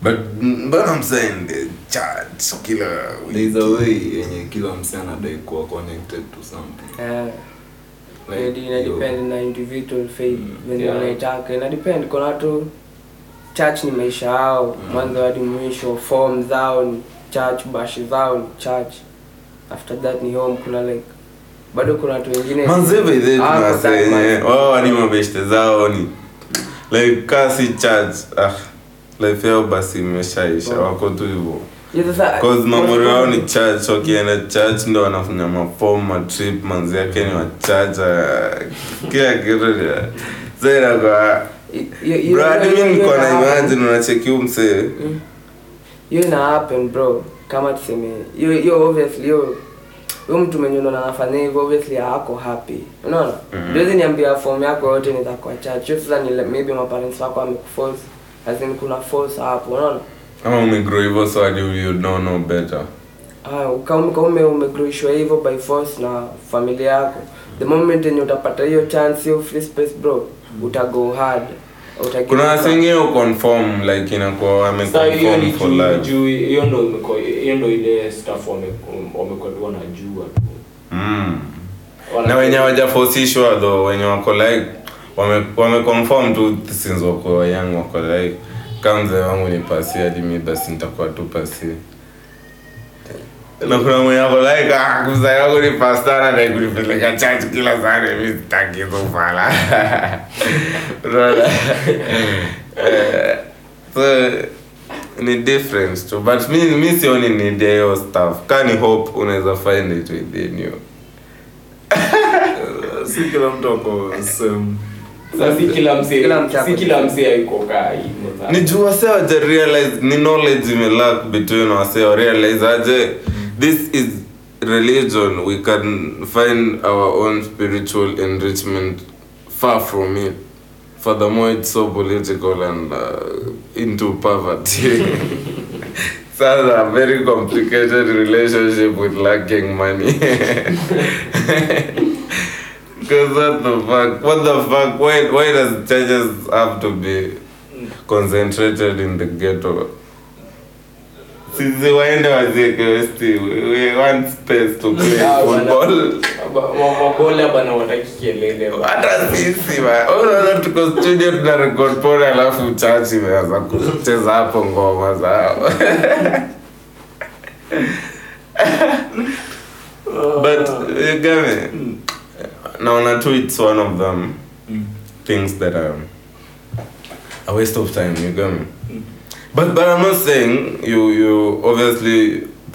but mbona msaende church kila wiki? There's a way yenye kila msana dai kuwa connected to something. Eh uh, like, maybe ina depend na individual faith when yeah. Unaitaka ina depend kwa watu church ni maisha yao mwanzo mm. hadi mwisho form zao ni church bash zao ni church after that ni home kuna like bado kuna watu wengine manzebe hizo tunasema wao animo beste zao ni like kasi church ah life yao basi imeshaisha wako tu hivyo cause mambo yao ni church wakienda church ndio wanafanya maform trip manzi yake ni wa church kia kirera zera kwa brother mimi niko na imagine unacheki umse you know happen bro kama tuseme you you obviously you wewe mtu mwenye unanafanya hivyo obviously hako happy, unaona? Ndiwezi niambia form yako yote ni kwa church sasa ni maybe my parents wako wamekuforce as in kuna force hapo, unaona? Kama umegrow hivyo so hadi you don't know better ah kama kama umegrowishwa hivyo by force na familia yako the moment yenye utapata hiyo chance hiyo free space bro utago hard. Kuna wasengine uconform like inakuwa ameconform for life. Hiyo ndio imeko hiyo ndio ile stuff wamekodwa na jua tu. Mm. Na wenye hawajaforcishwa though wenye wako like wame wameconform tu since wako young wako like kama mzee wangu ni pasi hadi mimi basi nitakuwa tu pasi. Na kuna mwenye wako like ah mzee wangu ni pasta na kulipeleka church kila saa mimi sitaki kufala. Brother. So ni difference too but me me see only need their stuff. Can you hope unaweza find it within you? Si kila mtu ako same. Si kila mse si kila mse yuko kai. Ni jua sawa the realize ni knowledge me lack between us or realize aje this is religion we can find our own spiritual enrichment far from it. Furthermore, it's so political and uh, into poverty. That's a very complicated relationship with lacking money. Because what the fuck, what the fuck, why, why does churches have to be concentrated in the ghetto? Since we waende wazekewesti, we want space to play football. Wabola bana wataki kelele. Hata sisi bana. Ona tuko studio tuna record pole alafu chachi imeanza kucheza hapo ngoma zao. But you get me. Naona tu it's one of them. things that are a waste of time, you get me? Mm. But but I'm not saying you you obviously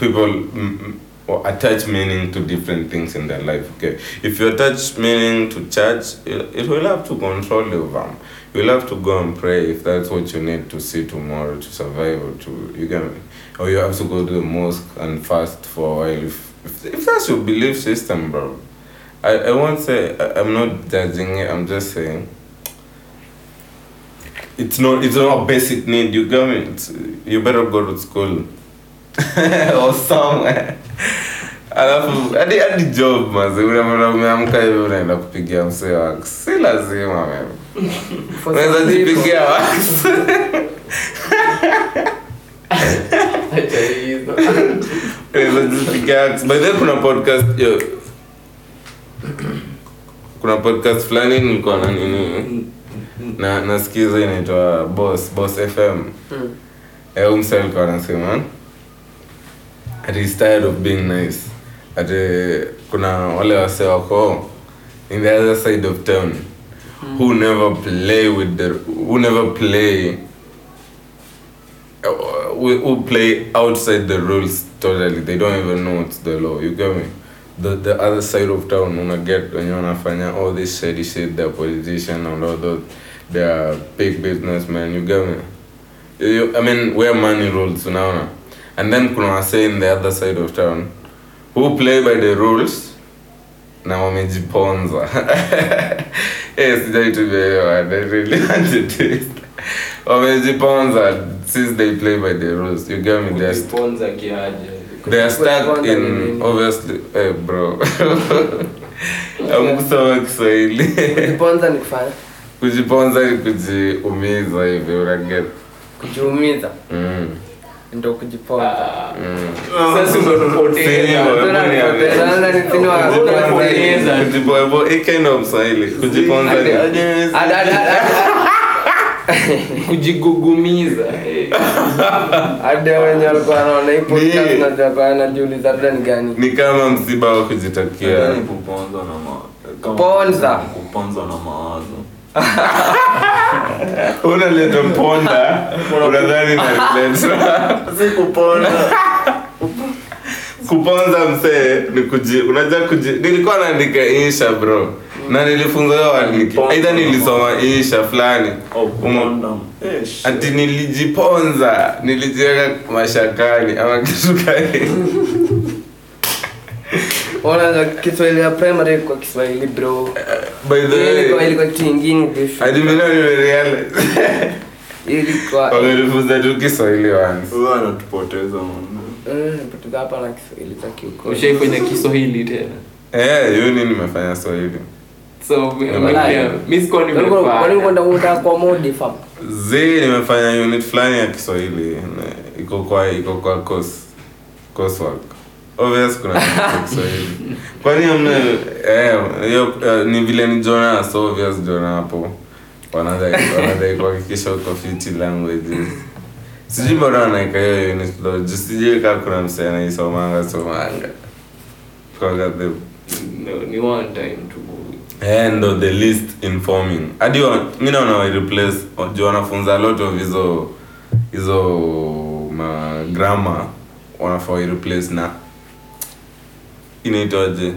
people m- or attach meaning to different things in their life. Okay, if you attach meaning to church, it, it will have to control you. Bam. You'll have to go and pray if that's what you need to see tomorrow to survive, or to you get me? Or you have to go to the mosque and fast for a while. If if, if that's your belief system, bro. I, I won't say I, I'm not judging it. I'm just saying it's not it's not a basic need. You get me? It's, you better go to school. Or somewhere. Alafu hadi hadi job maze unamwona umeamka hivi unaenda kupigia msee wako. Si lazima mimi. Unaweza kupigia wako. Ajaye. Unaweza kupigia. By the way, kuna podcast yo. Kuna podcast fulani nilikuwa na nini? Na nasikiza inaitwa Boss Boss F M. Mm. Eh umsee alikuwa anasema and he's tired of being nice. At uh, kuna wale wase wako in the other side of town mm. who never play with the who never play uh, who play outside the rules totally. They don't even know what's the law. You get me? The the other side of town una get when you wanafanya all this shady shit, they're politicians and all those, they're big businessmen. You get me? You, I mean where money rules unaona. And then kuna wase in the other side of town who play by the rules na wamejiponza. Yes, they to be and they really wanted to wamejiponza since they play by the rules. You get me? They ponza kiaje, they are stuck in obviously eh bro amkusawa Kiswahili kujiponza ni kufanya kujiponza ni kujiumiza hivi unagea kujiumiza mm ndo kujiponza. Sasa tunapoteza tunapoteza tunapoteza kujiponza ikeno msaili kujiponza kujigugumiza hata wenyewe walikuwa wanaona hii podcast na japana juli labda ni gani ni kama msiba wa kujitakia kuponza na mawazo ponza kuponza na mawazo una leta ponda unadhani naleta si kuponda kuponza msee ni kuji unajua kuji nilikuwa naandika insha bro na nilifunzwa waandike aidha nilisoma insha fulani ati nilijiponza nilijiweka mashakani ama kitu gani ona Kiswahili ya primary kwa Kiswahili bro. Uh, by the way ilikuwa ilikuwa tingini bifu. I didn't know you were real. Ilikuwa walifunza tu Kiswahili once. Wao wanatupoteza mwana. Eh, poteza hapa na Kiswahili za kiuko. Ushaifanya Kiswahili tena. Eh, yule nimefanya Kiswahili. So wala miss kwa nimefanya. Kwa nini kwenda unataka kwa modi fam? Zee nimefanya unit fulani ya Kiswahili. Iko kwa iko kwa course course work. Obvious kuna Kiswahili. Kwa nini mna eh hiyo ni vile ni Jonah so obvious Jonah hapo. Wanaanza wanaanza kuhakikisha uko fit languages. Sijui bora na kayo ni ndo sijui kama kuna msana isomanga somanga. Because at the ni one time to go. And on the least informing. Hadi mimi naona I replace Jonah funza a lot of hizo hizo ma grammar wanafaa I replace na inaitwaje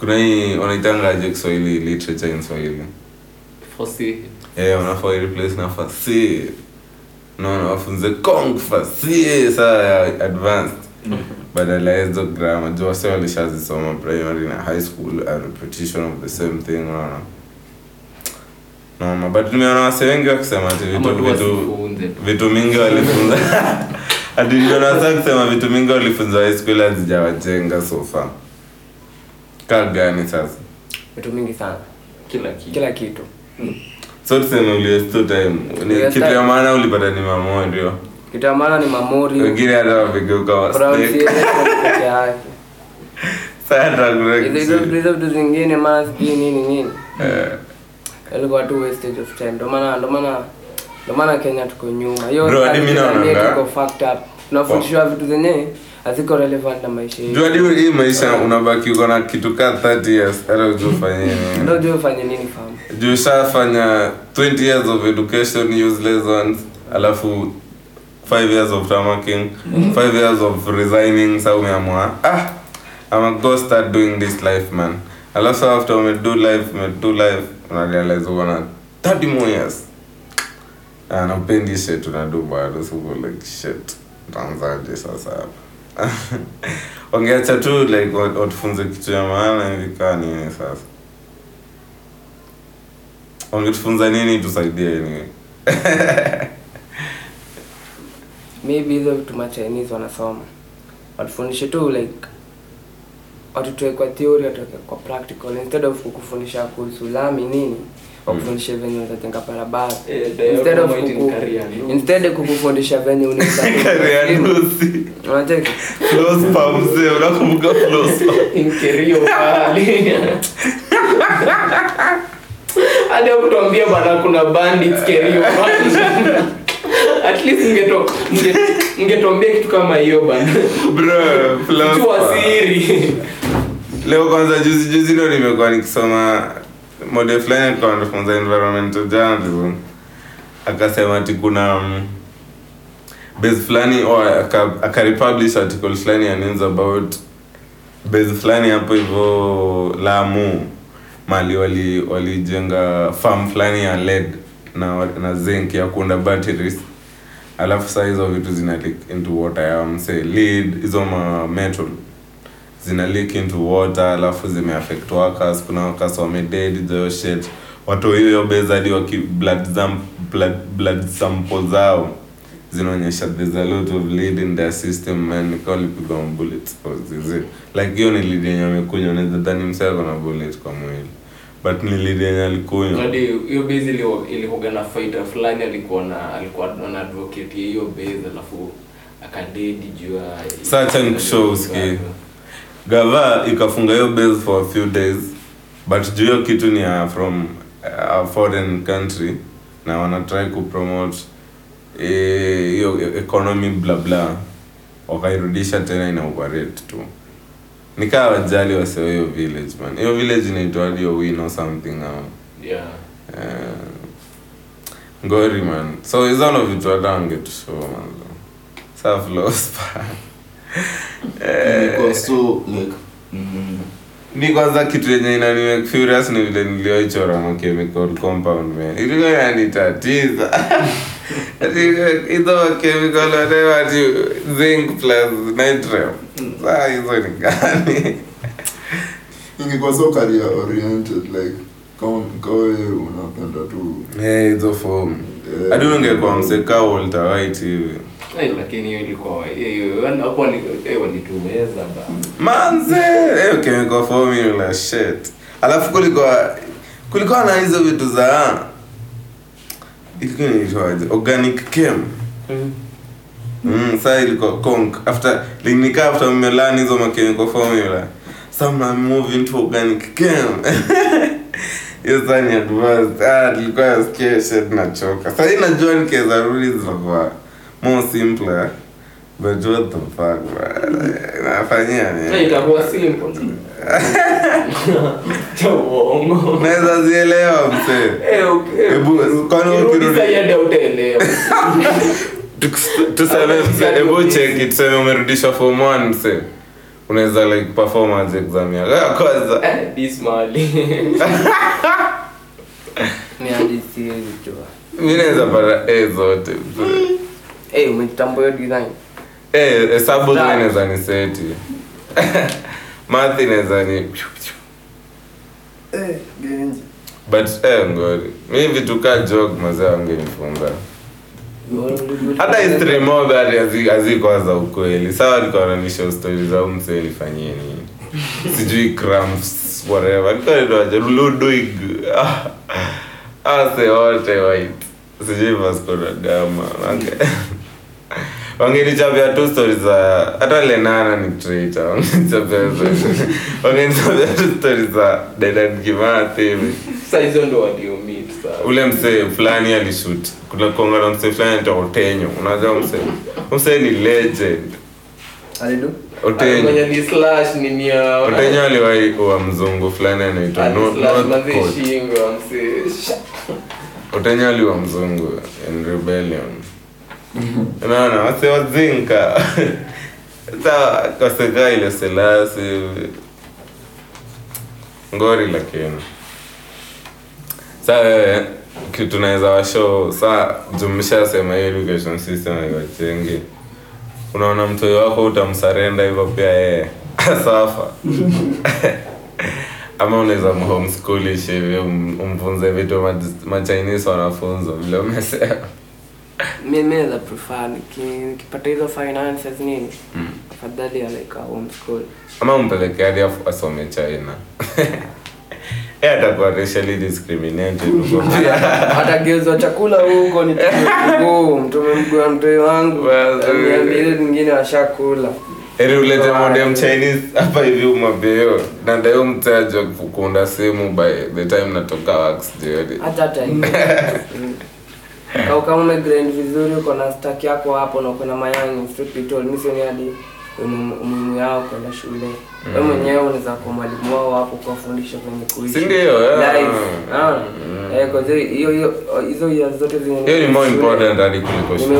kuna hii wanaitangaje Kiswahili literature in Swahili fasihi eh wanafaa replace na fasihi no no wafunze kong fasihi saa advanced badala ya hizo grammar jo wase walishazisoma primary na high school and repetition of the same thing no no no but nimeona wase wengi wakisema vitu vitu mingi walifunza Adiliona sana kusema vitu mingi walifunza high school hazijawajenga so far. Kagame sasa. Vitu mingi sana. Kila kitu. Kila kitu. Mm. So tuseme uliwaste time. Ni kitu ya maana ulipata ni memory. Kitu ya maana ni memory. Wengine hata wamegeuka wasnake. Sasa ndio. Hizo hizo vitu zingine maana si nini nini. Eh. Ilikuwa tu wastage of time. Ndio maana ndio maana ndio maana Kenya tuko nyuma. Hiyo ndio mimi naona. Tuko fucked up. Tunafundishwa vitu zenyewe haziko relevant na maisha yetu. Jua leo hii maisha unabaki uko na kitu ka thirty years, hata ujifanye nini. Ndio ndio ufanye nini fahamu. Jua safanya twenty years of education useless ones, alafu five years of working, five years of resigning sababu umeamua. Ah, I'm going to start doing this life man. Alafu after we do life, we do life, una realize una thirty more years. And I'm paying this shit to do bado so like shit. Transaje sasa hapa. Ongeacha tu like utufunze kitu ya maana hivi kana nini sasa. Ungetufunza nini tusaidie nini? Maybe the to my Chinese wanasoma. Watufundishe tu like watutoe kwa theory watutoe kwa practical instead of kukufundisha kuhusu lami nini. Kufundisha venye utatenga barabara instead of instead kukufundisha venye unataka career nusi unataka close pause unakumbuka close in career pale hadi utamwambia bana kuna bandits career at least ungeto ungetuambia kitu kama hiyo bana bro close tu asiri leo kwanza juzi juzi ndio nimekuwa nikisoma model flyer kwa kufunza environmental journalism akasema ati kuna um, base flani au akarepublish article flani anaanza about base flani hapo hivyo Lamu mali wali walijenga farm flani ya lead na na zinc ya kuunda batteries alafu size of vitu zina leak into water um, say lead hizo ma metal zina leak into water alafu zime affect workers kuna workers wame dead the shit watu hiyo bezadi wa blood sample blood, blood sample zao zinaonyesha there's a lot of lead in their system and call people on bullets for this like hiyo ni lead yenye amekunywa na ndani msako na bullet kwa mwili but ni lead yenye alikunywa hadi hiyo base ile ilihoga na fighter fulani alikuwa na alikuwa na advocate hiyo base alafu akadedi jua certain shows ki Gava ikafunga hiyo base for a few days but hiyo kitu ni uh, from a foreign country na wana try ku promote hiyo eh, economy bla bla wakairudisha tena ina operate tu nikawa jali wasio hiyo village man hiyo village inaitwa hiyo win or something now yeah uh, ngori man so is one of it wadange to show man self loss Eh so like mm ni kwanza kitu yenye inaniweka furious ni vile nilioichora na chemical compound man. Ile yani tatizo. Hizo chemical whatever you zinc plus nitrate. Sai hizo ni gani? Ni kwa so career oriented like come go unapenda tu. Eh hizo form. I don't get kwa mseka Walter White hivi. Hey, lakini hiyo ilikuwa hiyo hapo ni hiyo ni tumeza ba manze hiyo chemical formula shit alafu kulikuwa kulikuwa na hizo vitu za ikini hizo organic chem mm mm sai ilikuwa conk after linika after melani hizo ma chemical formula some move into organic chem hiyo zani advanced ah ilikuwa scared na choka sai najua nikaweza rudi zilikuwa more simpler but what the fuck nafanya nini itakuwa simple chao naweza zielewa mse eh okay kwani ukirudi yende utaelewa tuseme mse ebo check it sema umerudisha form one mse unaweza like performance exam ya kwanza this mali ni hadithi hiyo mimi naweza para eh zote eh hey, umetambo hiyo design eh hesabu zinaweza ni seti math inaweza ni eh genji but eh ngori mimi vitu ka joke mazao angenifunga hata history moja ali aziko za ukweli sawa niko nanisha stories au mse alifanyia nini sijui cramps whatever ndio ndio doing ah ase wote white sijui maskora gama okay wangenichapia tu stories za hata lenana ni traitor wangenichapia wangenichapia tu stories za dedan kimathi saizo ndo wadio meet sasa ule mse fulani alishoot kuna konga na mse fulani ndio utenyo unajua mse mse ni legend Alidu? Oteni. Kwenye ni slash nini ya... Oteni aliwahi kuwa mzungu fulani anaitwa North Coast. Oteni aliwa mzungu in rebellion. Naona, wase wazinka. Sasa kasega ile selasi ngori lakini. Sasa kitu tunaweza washo sasa jumlisha sema hiyo education system iwachenge. Unaona mtu wako utamsurrender hivyo pia yeye asafa. Ama unaweza homeschoolish hivyo umfunze vitu ma, ma Chinese wanafunzo vile umesema. Mimi na prefer nikipata hizo finances nini afadhali mm. like homeschool ama umpeleke hadi asome China eh atakuwa racially discriminated huko atageuzwa chakula huko ni tuko mtumemgua mtu wangu mimi nyingine ashakula eri ulete modem Chinese hapa hivi umabeo na ndio mtaje kuunda simu by the time natoka wax jioni hata time Kau kama umegrand vizuri uko na stack yako hapo na uko na mayangi street tool mission hadi umuhimu yao kwenda shule. Wewe mwenyewe unaweza kwa mwalimu wao hapo kuwafundisha kwenye kuishi. Si ndio? Life. Ah. Eh kwa hiyo hiyo hizo hizo zote zingine. Hiyo ni more important hadi kuliko shule.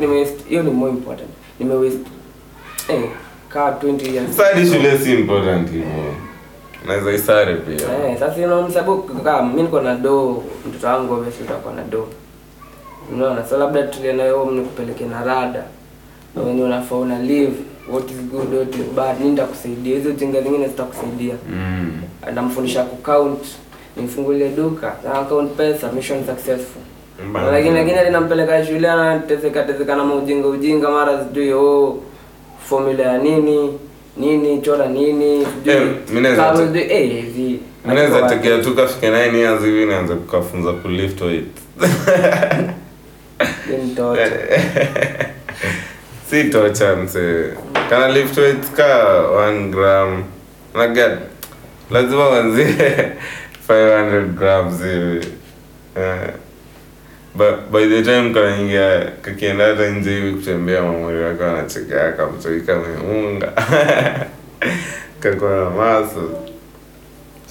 Nimewaste hiyo ni more important. Nimewaste eh ka twenty years. Sasa shule si important hiyo. Naweza isare pia. Eh sasa unamsabu kama mimi niko na do mtoto wangu obviously atakuwa na do. Unaona sasa labda tulienda leo mnikupeleke na rada na wewe unafaa una live what is good what is bad ninda kusaidia hizo jinga zingine zitakusaidia mm. anamfundisha ku count nifungulie duka na account pesa mission successful lakini lakini alinampeleka shule anateseka teseka na ujinga ujinga mara sijui oh formula ya nini nini chora nini sijui kama ndio eh hivi naweza tekea tu kafika nine years hivi naanza kukafunza ku lift weight Intocha. Si tocha mse. Kana lift weight ka one gram. Na get. Lazima wanzi five hundred grams hivi. Uh, but by the time kana ingia kakienda nje hivi kutembea mamuri wako anachekea kama tuika mmeunga. Kakona maso.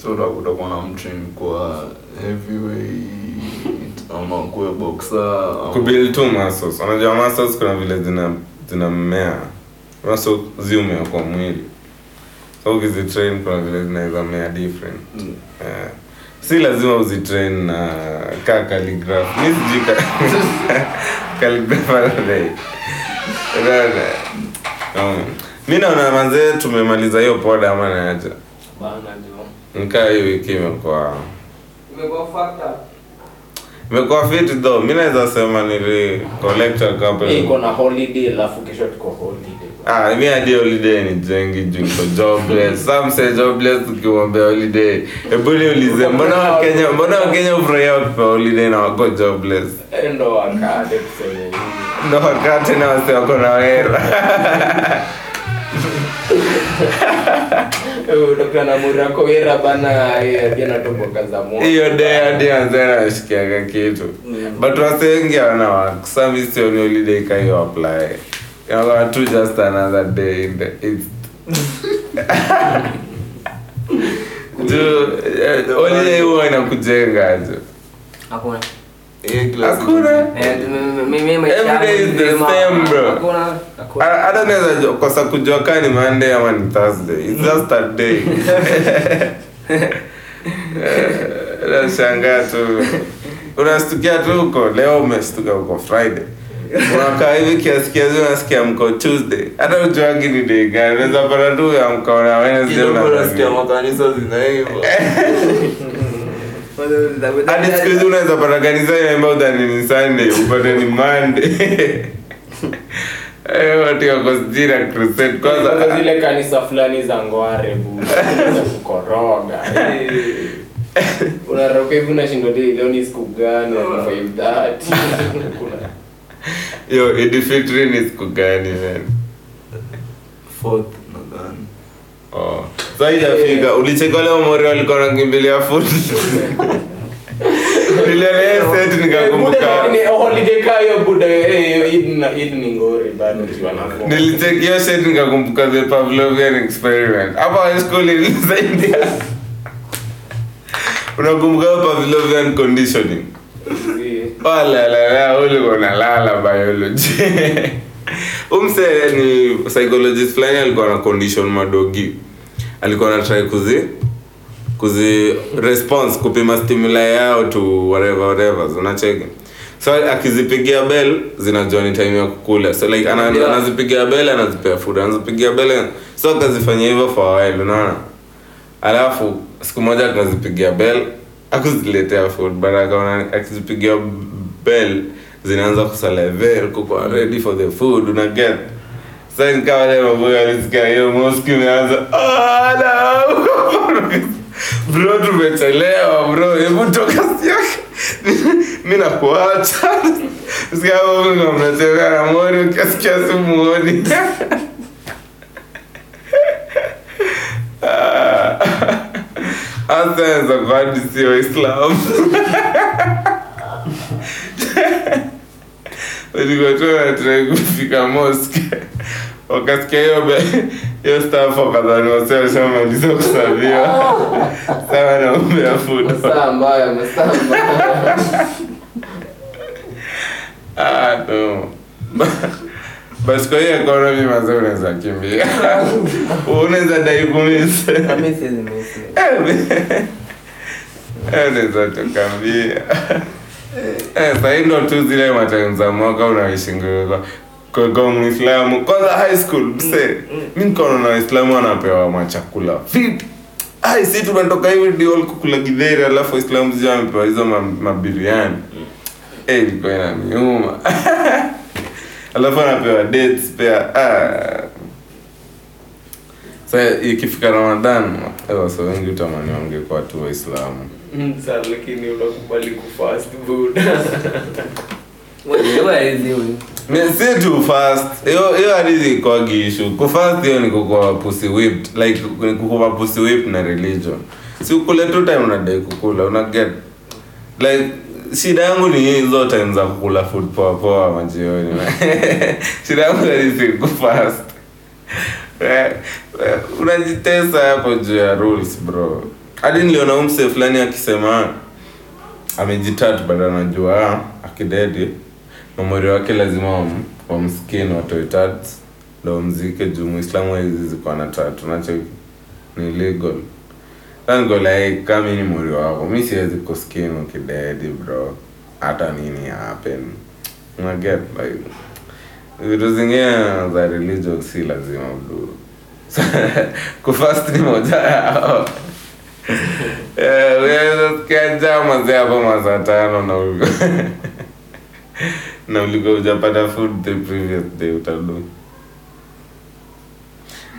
So unakuta kuna mtu kwa heavyweight. Ama kuwe boxer kubuild tu muscles unajua muscles kuna vile zina zina mmea muscles ziume kwa mwili so ukizi train kuna vile zinaweza mmea different mm. yeah. si lazima uzi train na uh, ka calligraph ni sijika calligraph already no mimi naona manze tumemaliza hiyo poda ama naacha bana ndio nikaa hiyo wiki imekuwa imekuwa factor Mko fit though. Mimi naweza sema nili collector company. Iko na holiday alafu kesho tuko holiday. Ah, mimi hadi holiday ni jengi jinko jobless. Some say jobless ukiomba holiday. Hebu niulize mbona wa Kenya, mbona wa Kenya ufurahia kwa holiday na wako jobless? Ndo wakati kusema. Ndo wakati na wasi wako na hera. Udoka na murako hera bana yana toboka za moyo. Hiyo day ndio anzana shikia kitu. But wasengi wana work service ni holiday kayo apply. Yawa tu just another day in the it's Do holiday huwa na kujenga tu. Hakuna. Hakuna. Mimi maisha yangu. Hakuna. I, I don't know kwa sababu kujua kani Monday ama ni Thursday. It's just a day. La shanga tu. Unastukia tu huko leo umestuka huko Friday. Unakaa hivi kiasi kiasi unasikia mko Tuesday. Hata unajua ni day gani. Unaweza bara tu ya mko na Wednesday unasikia. Unasikia makanisa zinaiva. Hadi siku unaweza bara kanisa inaimba udani ni Sunday, upate ni Monday. Eh watu wako zira crusade kwanza zile kanisa fulani za Ngware bu za kukoroga unaroka hivi unashinda leo ni siku gani kwa that yo edifitri ni siku gani man fourth nadhani oh zaidi afika ulicheka leo mori walikuwa wanakimbilia food Nilelea yetu nikakumbuka. Ni holiday kayo buda hii ni ngori bado tunafanya. Nilitekia yetu nikakumbuka the Pavlovian experiment. Hapa high school nilisaidia. Unakumbuka Pavlovian conditioning? Wala la la ule kona lala biology. Umse ni psychologist fulani alikuwa na condition madogi. Alikuwa na try kuzi kuzi response kupima stimuli yao to whatever whatever unacheki. So akizipigia bell zinajoin time ya kukula. So like ana yeah. anazipigia bell anazipea food, anazipigia bell. So akazifanya hivyo for a while unaona. Alafu siku moja akazipigia bell akuziletea food baraka unaona akizipigia bell zinaanza kusalivate kuko ready for the food una get. Sasa nikawa leo mmoja nisikia hiyo mosque imeanza ah la bro tumechelewa bro hebu toka siaka mimi na kuacha usiao mnamletea na moyo kiasi kiasi muone ah hata za kwani sio Islam nilikuwa try kufika mosque wakasikia hiyo hiyo staff wakadhani wasema maliza kusaviwa sawa na umbea food sawa mbaya na sawa ah no basi kwa hiyo economy mazao unaweza kimbia unaweza dai kumise kumise zimeisi eh unaweza tukambia eh saindo tu zile matime za mwaka unaishingwa kwa Muislamu kwanza high school mse mimi niko na Waislamu anapewa machakula fit ai sisi tunatoka hivi ndio kukula githeri alafu Waislamu zao wamepewa hizo mabiriani eh niko na nyuma alafu anapewa dates pia ah sasa ikifika Ramadan hapo so wengi utamani wangekuwa tu Waislamu msa lakini unakubali kufast buda wewe hizi mimi situ fast hiyo hiyo hadithi kwa issue kufast hiyo ni kukoa pussy whipped like ni kukoa pussy whipped na religion si ukule tu time unadai kukula una get like shida yangu ni hizo time za kukula food poa poa majioni shida yangu ni kufast unajitesa hapo juu ya rules bro hadi niliona umse fulani akisema amejitatu bado anajua akidedi mwili wake lazima wamskin watoe tats ndio mzike juu Muislamu hizi ziko na tats nacho ni illegal tangu like kama ni mwili wako mimi siwezi kuskin ukidedi bro hata nini happen una get like vitu zingine za religion si lazima bro kufast ni moja eh wewe kaja mazea hapo mazatano na huko na ulikuja pata food the previous day utalo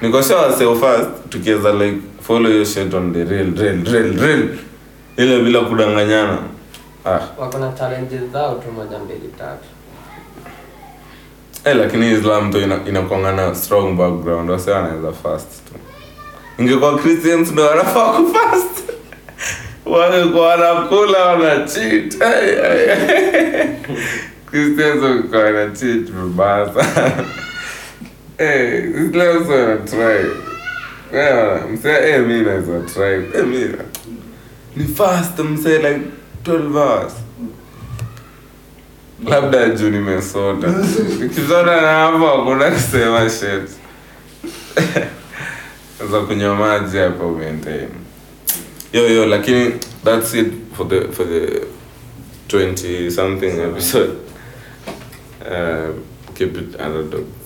niko sawa so fast tukianza like follow your shit on the drill drill drill drill ile bila kudanganyana ah wako na challenges zao tu moja mbili tatu eh lakini Islam tu inakuanga na strong background wao sana anaweza fast tu ingekuwa Christians ndio wanafaa kufast wale kwa anakula wana cheat Kristianso kwa na cheat mbasa. Eh, let's go try. Yeah, mse eh mimi na try. Eh mimi. Ni fast mse like twelve hours. Labda juu nimesota. Nikizona na hapo kuna kusema shit. Sasa kunywa maji hapo maintain. Yo yo lakini that's it for the for the twenty something episode. Uh, keep it under the